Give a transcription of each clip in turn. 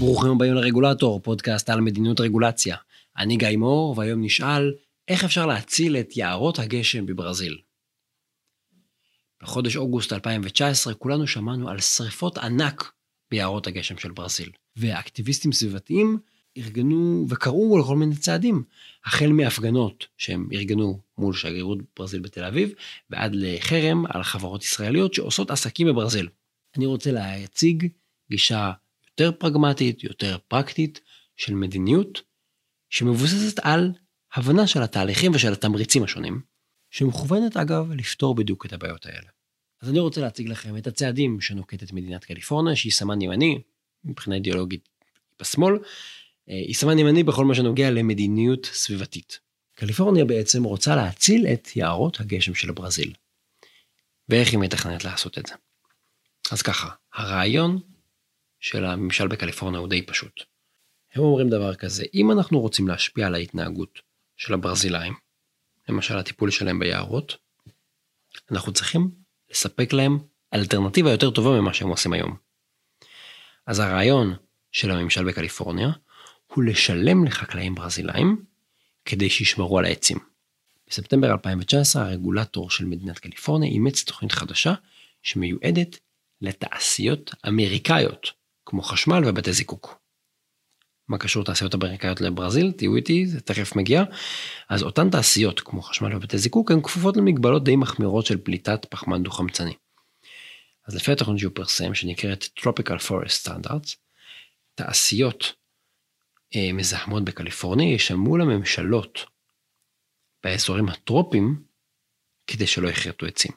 ברוכים הבאים לרגולטור, פודקאסט על מדיניות רגולציה. אני גיא מור, והיום נשאל איך אפשר להציל את יערות הגשם בברזיל. בחודש אוגוסט 2019 כולנו שמענו על שריפות ענק ביערות הגשם של ברזיל, והאקטיביסטים סביבתיים ארגנו וקראו לכל מיני צעדים, החל מהפגנות שהם ארגנו מול שגרירות ברזיל בתל אביב, ועד לחרם על חברות ישראליות שעושות עסקים בברזיל. אני רוצה להציג גישה יותר פרגמטית, יותר פרקטית של מדיניות, שמבוססת על הבנה של התהליכים ושל התמריצים השונים, שמכוונת אגב לפתור בדיוק את הבעיות האלה. אז אני רוצה להציג לכם את הצעדים שנוקטת מדינת קליפורניה, שהיא סמן ימני, מבחינה אידיאולוגית בשמאל, היא סמן ימני בכל מה שנוגע למדיניות סביבתית. קליפורניה בעצם רוצה להציל את יערות הגשם של ברזיל. ואיך היא מתכננת לעשות את זה? אז ככה, הרעיון של הממשל בקליפורניה הוא די פשוט. הם אומרים דבר כזה, אם אנחנו רוצים להשפיע על ההתנהגות של הברזילאים, למשל הטיפול שלהם ביערות, אנחנו צריכים לספק להם אלטרנטיבה יותר טובה ממה שהם עושים היום. אז הרעיון של הממשל בקליפורניה הוא לשלם לחקלאים ברזילאים כדי שישמרו על העצים. בספטמבר 2019 הרגולטור של מדינת קליפורניה אימץ תוכנית חדשה שמיועדת לתעשיות אמריקאיות, כמו חשמל ובתי זיקוק. מה קשור תעשיות אמריקאיות לברזיל? תהיו איתי, זה תכף מגיע. אז אותן תעשיות כמו חשמל ובתי זיקוק הן כפופות למגבלות די מחמירות של פליטת פחמן דו חמצני. אז לפי התוכנית שהוא פרסם שנקראת Tropical Forest Standards, תעשיות מזהמות בקליפורניה ישלמו לממשלות באזורים הטרופים כדי שלא יחרטו עצים.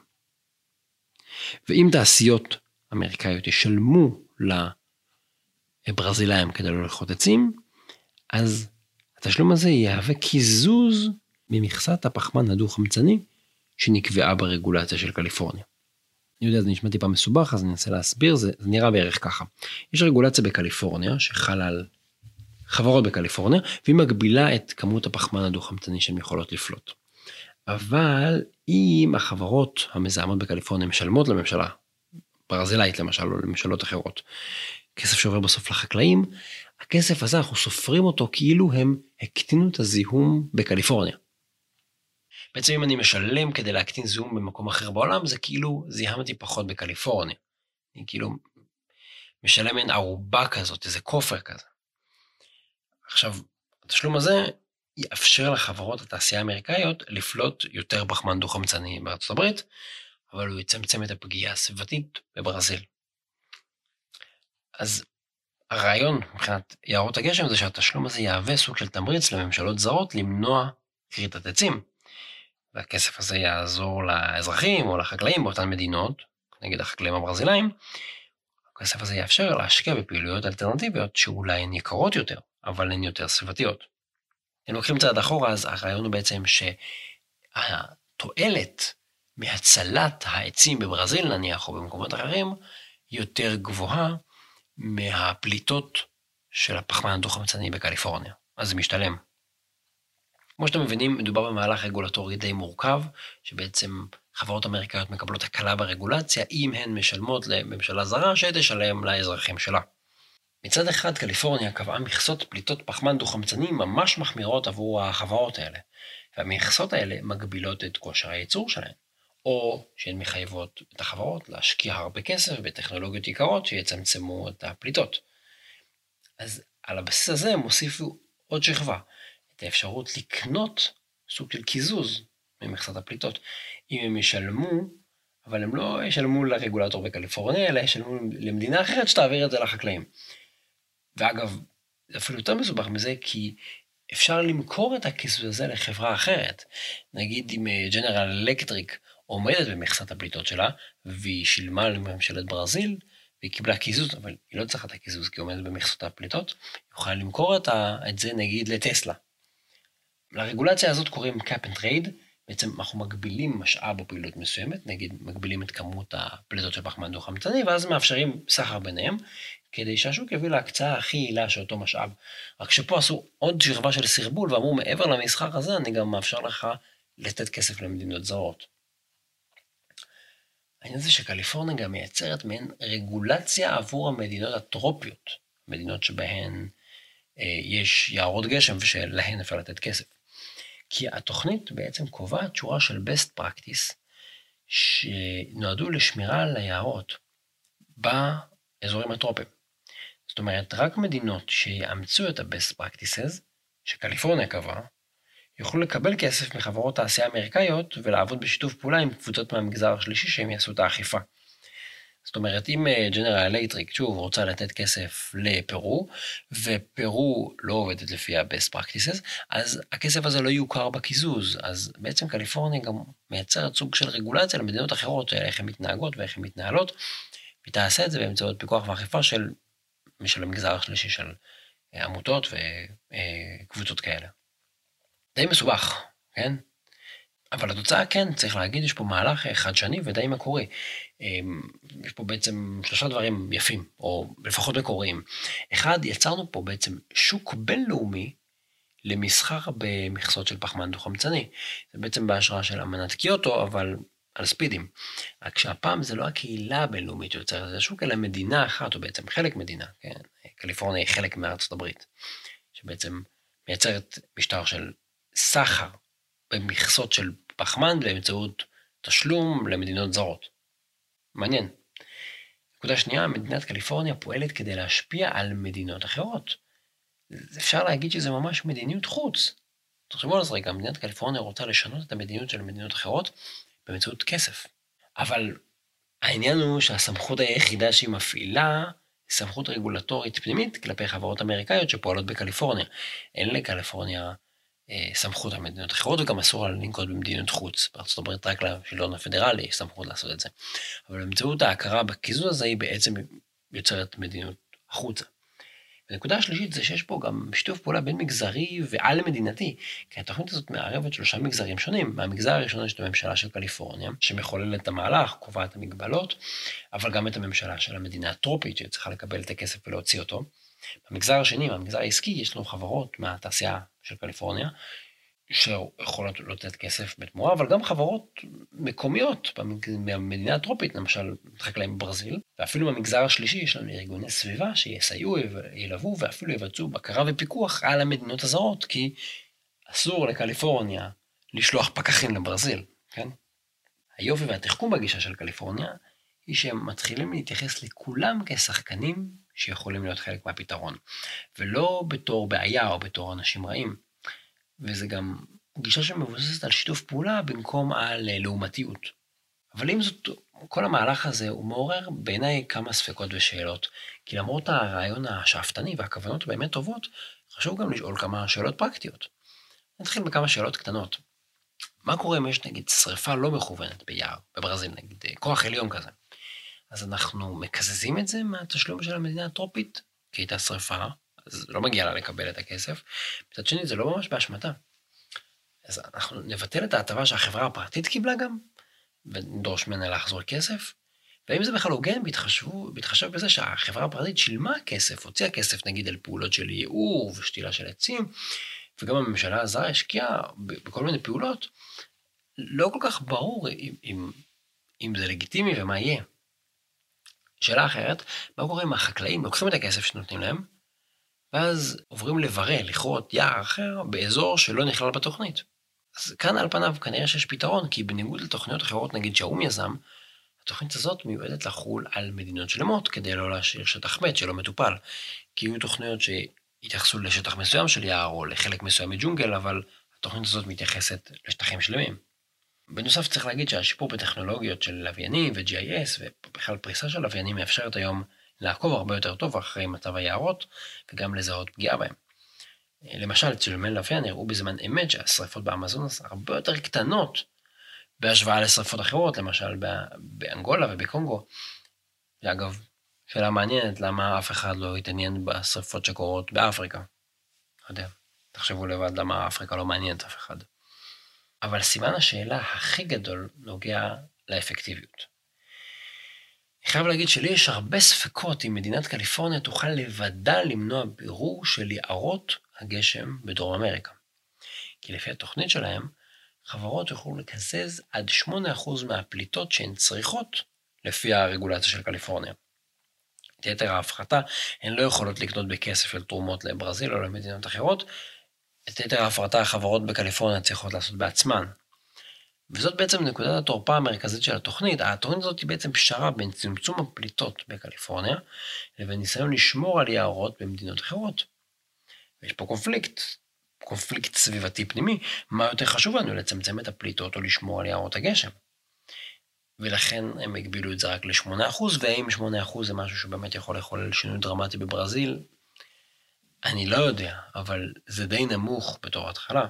ואם תעשיות אמריקאיות ישלמו לברזילאים כדי לא לחרט עצים, אז התשלום הזה יהווה קיזוז ממכסת הפחמן הדו-חמצני שנקבעה ברגולציה של קליפורניה. אני יודע, זה נשמע טיפה מסובך, אז אני אנסה להסביר, זה נראה בערך ככה. יש רגולציה בקליפורניה שחלה על חברות בקליפורניה, והיא מגבילה את כמות הפחמן הדו-חמצני שהן יכולות לפלוט. אבל אם החברות המזהמות בקליפורניה משלמות לממשלה, ברזילאית למשל, או לממשלות אחרות, כסף שעובר בסוף לחקלאים, הכסף הזה אנחנו סופרים אותו כאילו הם הקטינו את הזיהום בקליפורניה. בעצם אם אני משלם כדי להקטין זיהום במקום אחר בעולם, זה כאילו זיהמתי פחות בקליפורניה. אני כאילו משלם אין ערובה כזאת, איזה כופר כזה. עכשיו, התשלום הזה יאפשר לחברות התעשייה האמריקאיות לפלוט יותר פחמן דו-חמצני בארצות הברית, אבל הוא יצמצם את הפגיעה הסביבתית בברזיל. אז הרעיון מבחינת יערות הגשם זה שהתשלום הזה יהווה סוג של תמריץ לממשלות זרות למנוע כריתת עצים. והכסף הזה יעזור לאזרחים או לחקלאים באותן מדינות, נגד החקלאים הברזילאים. הכסף הזה יאפשר להשקיע בפעילויות אלטרנטיביות שאולי הן יקרות יותר, אבל הן יותר סביבתיות. אם לוקחים צעד אחורה, אז הרעיון הוא בעצם שהתועלת מהצלת העצים בברזיל נניח, או במקומות אחרים, יותר גבוהה מהפליטות של הפחמן הדו-חמצני בקליפורניה. אז זה משתלם. כמו שאתם מבינים, מדובר במהלך רגולטורי די מורכב, שבעצם חברות אמריקאיות מקבלות הקלה ברגולציה, אם הן משלמות לממשלה זרה, שתשלם לאזרחים שלה. מצד אחד, קליפורניה קבעה מכסות פליטות פחמן דו-חמצני ממש מחמירות עבור החברות האלה, והמכסות האלה מגבילות את כושר הייצור שלהן, או שהן מחייבות את החברות להשקיע הרבה כסף בטכנולוגיות יקרות שיצמצמו את הפליטות. אז על הבסיס הזה הם הוסיפו עוד שכבה, את האפשרות לקנות סוג של קיזוז ממכסת הפליטות. אם הם ישלמו, אבל הם לא ישלמו לרגולטור בקליפורניה, אלא ישלמו למדינה אחרת שתעביר את זה לחקלאים. ואגב, אפילו יותר מסובך מזה, כי אפשר למכור את הכיסוי הזה לחברה אחרת. נגיד אם ג'נרל אלקטריק עומדת במכסת הפליטות שלה, והיא שילמה לממשלת ברזיל, והיא קיבלה כיסוי, אבל היא לא צריכה את הכיסוי, כי היא עומדת במכסות הפליטות, יוכל למכור את זה נגיד לטסלה. לרגולציה הזאת קוראים Cap and Trade, בעצם אנחנו מגבילים משאב או פעילות מסוימת, נגיד מגבילים את כמות הפליטות של פחמן דו-חמצני, ואז מאפשרים סחר ביניהם, כדי שהשוק יביא להקצאה הכי יעילה של אותו משאב. רק שפה עשו עוד שכבה של סרבול, ואמרו מעבר למסחר הזה, אני גם מאפשר לך לתת כסף למדינות זרות. העניין זה שקליפורניה גם מייצרת מעין רגולציה עבור המדינות הטרופיות, מדינות שבהן יש יערות גשם ושלהן אפשר לתת כסף. כי התוכנית בעצם קובעת שורה של best practice שנועדו לשמירה על היערות באזורים הטרופיים. זאת אומרת, רק מדינות שיאמצו את ה-best practices, שקליפורניה קבעה, יוכלו לקבל כסף מחברות תעשייה אמריקאיות ולעבוד בשיתוף פעולה עם קבוצות מהמגזר השלישי שהם יעשו את האכיפה. זאת אומרת, אם ג'נרל אלקטריק שוב רוצה לתת כסף לפרו, ופרו לא עובדת לפי ה-best practices, אז הכסף הזה לא יוכר בקיזוז, אז בעצם קליפורניה גם מייצרת סוג של רגולציה למדינות אחרות, איך הן מתנהגות ואיך הן מתנהלות, והיא תעשה את זה באמצעות פיקוח ואכיפה של המגזר השלישי, של עמותות וקבוצות כאלה. די מסובך, כן? אבל התוצאה כן, צריך להגיד, יש פה מהלך חדשני ודי מקורי. יש פה בעצם שלושה דברים יפים, או לפחות מקוריים. אחד, יצרנו פה בעצם שוק בינלאומי למסחר במכסות של פחמן דו-חמצני. זה בעצם בהשראה של אמנת קיוטו, אבל על ספידים. רק שהפעם זה לא הקהילה הבינלאומית שיוצרת את השוק, אלא מדינה אחת, או בעצם חלק מדינה. כן? קליפורניה היא חלק מארצות הברית, שבעצם מייצרת משטר של סחר במכסות של פחמן באמצעות תשלום למדינות זרות. מעניין. נקודה שנייה, מדינת קליפורניה פועלת כדי להשפיע על מדינות אחרות. אפשר להגיד שזה ממש מדיניות חוץ. תחשבו על זה רגע, מדינת קליפורניה רוצה לשנות את המדיניות של מדינות אחרות באמצעות כסף. אבל העניין הוא שהסמכות היחידה שהיא מפעילה, היא סמכות רגולטורית פנימית כלפי חברות אמריקאיות שפועלות בקליפורניה. אין לקליפורניה סמכות על מדינות אחרות, וגם אסור לנקוט במדינות חוץ. בארצות הברית רק לשלטון הפדרלי יש סמכות לעשות את זה. אבל באמצעות ההכרה בקיזוז הזה היא בעצם יוצרת מדיניות החוצה. הנקודה השלישית זה שיש פה גם שיתוף פעולה בין מגזרי ועל מדינתי, כי התוכנית הזאת מערבת שלושה מגזרים שונים. מהמגזר הראשון יש את הממשלה של קליפורניה, שמחוללת את המהלך, קובעת את המגבלות, אבל גם את הממשלה של המדינה הטרופית, שצריכה לקבל את הכסף ולהוציא אותו. במגזר השני, במגזר העסקי, יש לנו חברות מהתעשייה של קליפורניה, שיכולות לתת כסף בתמורה, אבל גם חברות מקומיות במדינה הטרופית, למשל חקלאים בברזיל, ואפילו במגזר השלישי יש לנו ארגוני סביבה שיסייעו, ילוו ואפילו יבצעו בקרה ופיקוח על המדינות הזרות, כי אסור לקליפורניה לשלוח פקחים לברזיל, כן? היופי והתחכום בגישה של קליפורניה היא שהם מתחילים להתייחס לכולם כשחקנים שיכולים להיות חלק מהפתרון, ולא בתור בעיה או בתור אנשים רעים. וזה גם גישה שמבוססת על שיתוף פעולה במקום על לעומתיות. אבל עם זאת, כל המהלך הזה הוא מעורר בעיניי כמה ספקות ושאלות, כי למרות הרעיון השאפתני והכוונות באמת טובות, חשוב גם לשאול כמה שאלות פרקטיות. נתחיל בכמה שאלות קטנות. מה קורה אם יש נגיד שריפה לא מכוונת ביער, בברזיל נגיד, כוח עליון כזה? אז אנחנו מקזזים את זה מהתשלום של המדינה הטרופית, כי הייתה שריפה, אז לא מגיע לה לקבל את הכסף. מצד שני, זה לא ממש באשמתה. אז אנחנו נבטל את ההטבה שהחברה הפרטית קיבלה גם, ונדרוש ממנה להחזור כסף, ואם זה בכלל הוגן, בהתחשב בזה שהחברה הפרטית שילמה כסף, הוציאה כסף נגיד על פעולות של ייעור ושתילה של עצים, וגם הממשלה הזרה השקיעה בכל מיני פעולות, לא כל כך ברור אם זה לגיטימי ומה יהיה. שאלה אחרת, מה קורה אם החקלאים לוקחים את הכסף שנותנים להם, ואז עוברים לכרות יער אחר באזור שלא נכלל בתוכנית? אז כאן על פניו כנראה שיש פתרון, כי בניגוד לתוכניות אחרות, נגיד שהאום יזם, התוכנית הזאת מיועדת לחול על מדינות שלמות, כדי לא להשאיר שטח מת שלא מטופל, כי יהיו תוכניות שהתייחסו לשטח מסוים של יער, או לחלק מסוים מג'ונגל, אבל התוכנית הזאת מתייחסת לשטחים שלמים. בנוסף צריך להגיד שהשיפור בטכנולוגיות של לוויינים ו-GIS, ובכלל פריסה של לוויינים מאפשרת היום לעקוב הרבה יותר טוב אחרי מצב היערות, וגם לזהות פגיעה בהם. למשל, צילומי לוויין הראו בזמן אמת שהשריפות באמזונס הרבה יותר קטנות, בהשוואה לשריפות אחרות, למשל באנגולה ובקונגו. ואגב, שאלה מעניינת, למה אף אחד לא התעניין בשריפות שקורות באפריקה? לא יודע, תחשבו לבד למה אפריקה לא מעניינת אף אחד. אבל סימן השאלה הכי גדול נוגע לאפקטיביות. אני חייב להגיד שלי יש הרבה ספקות אם מדינת קליפורניה תוכל לבדה למנוע בירור של יערות הגשם בדרום אמריקה. כי לפי התוכנית שלהם, חברות יוכלו לקזז עד 8% מהפליטות שהן צריכות לפי הרגולציה של קליפורניה. יתר ההפחתה, הן לא יכולות לקנות בכסף אל תרומות לברזיל או למדינות אחרות, את יתר ההפחתה החברות בקליפורניה צריכות לעשות בעצמן. וזאת בעצם נקודת התורפה המרכזית של התוכנית. התוכנית הזאת היא בעצם פשרה בין צמצום הפליטות בקליפורניה, לבין ניסיון לשמור על יערות במדינות אחרות. ויש פה קונפליקט סביבתי פנימי, מה יותר חשוב לנו, לצמצם את הפליטות או לשמור על יערות הגשם. ולכן הם הגבילו את זה רק ל-8%, והאם 8% זה משהו שבאמת יכול לחולל שינוי דרמטי בברזיל? אני לא יודע, אבל זה די נמוך בתור התחלה.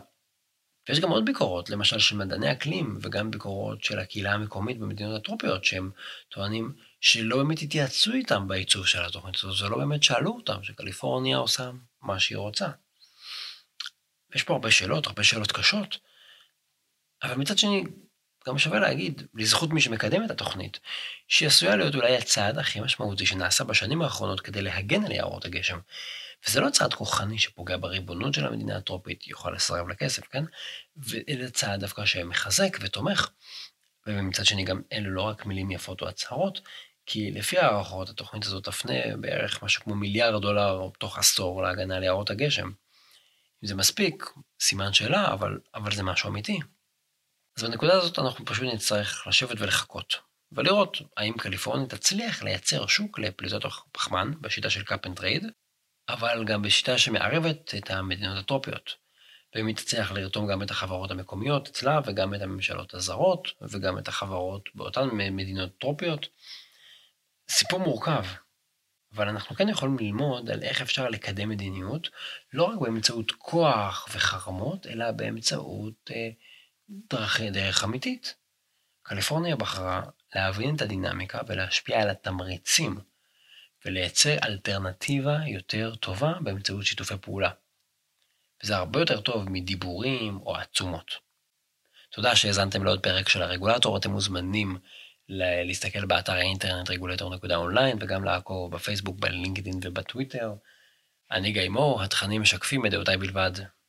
ויש גם עוד ביקורות, למשל של מדעני אקלים, וגם ביקורות של הקהילה המקומית במדינות הטרופיות, שהם טוענים שלא באמת התייעצו איתם בעיצוב של התוכנית, זה לא באמת שאלו אותם, שקליפורניה עושה מה שהיא רוצה. יש פה הרבה שאלות קשות, אבל מצד שני, גם שווה להגיד, לזכות מי שמקדם את התוכנית, שהיא עשויה להיות אולי הצעד הכי משמעותי שנעשה בשנים האחרונות כדי להגן על יערות הגשם. וזה לא צעד כוחני שפוגע בריבונות של המדינה הטרופית, יוכל לסרב לכסף, כן? ואלה צעד דווקא שמחזק ותומך, ובמצד שני גם אלו לא רק מילים יפות או הצהרות, כי לפי הערכות התוכנית הזאת תפנה בערך משהו כמו $1 מיליארד תוך עשור להגנה על יערות הגשם. אם זה מספיק, סימן שאלה, אבל זה משהו אמיתי. אז בנקודה הזאת אנחנו פשוט נצטרך לשבת ולחכות, ולראות האם קליפורניה תצליח לייצר שוק לפליטות פחמן בשיטה של Cap and Trade, אבל גם בשיטה שמערבת את המדינות הטרופיות, והיא תצליח לרתום גם את החברות המקומיות אצלה, וגם את הממשלות הזרות, וגם את החברות באותן מדינות טרופיות. סיפור מורכב, אבל אנחנו כן יכולים ללמוד על איך אפשר לקדם מדיניות, לא רק באמצעות כוח וחרמות, אלא באמצעות דרך אמיתית. קליפורניה בחרה להבין את הדינמיקה ולהשפיע על התמריצים, ולייצר אלטרנטיבה יותר טובה באמצעות שיתופי פעולה. וזה הרבה יותר טוב מדיבורים או עצומות. תודה שהזנתם לעוד פרק של הרגולטור, אתם מוזמנים להסתכל באתר האינטרנט regulator.online, וגם לעקוב בפייסבוק, בלינקדאין ובטוויטר. אני גיא מור, התכנים משקפים את דעותיי בלבד.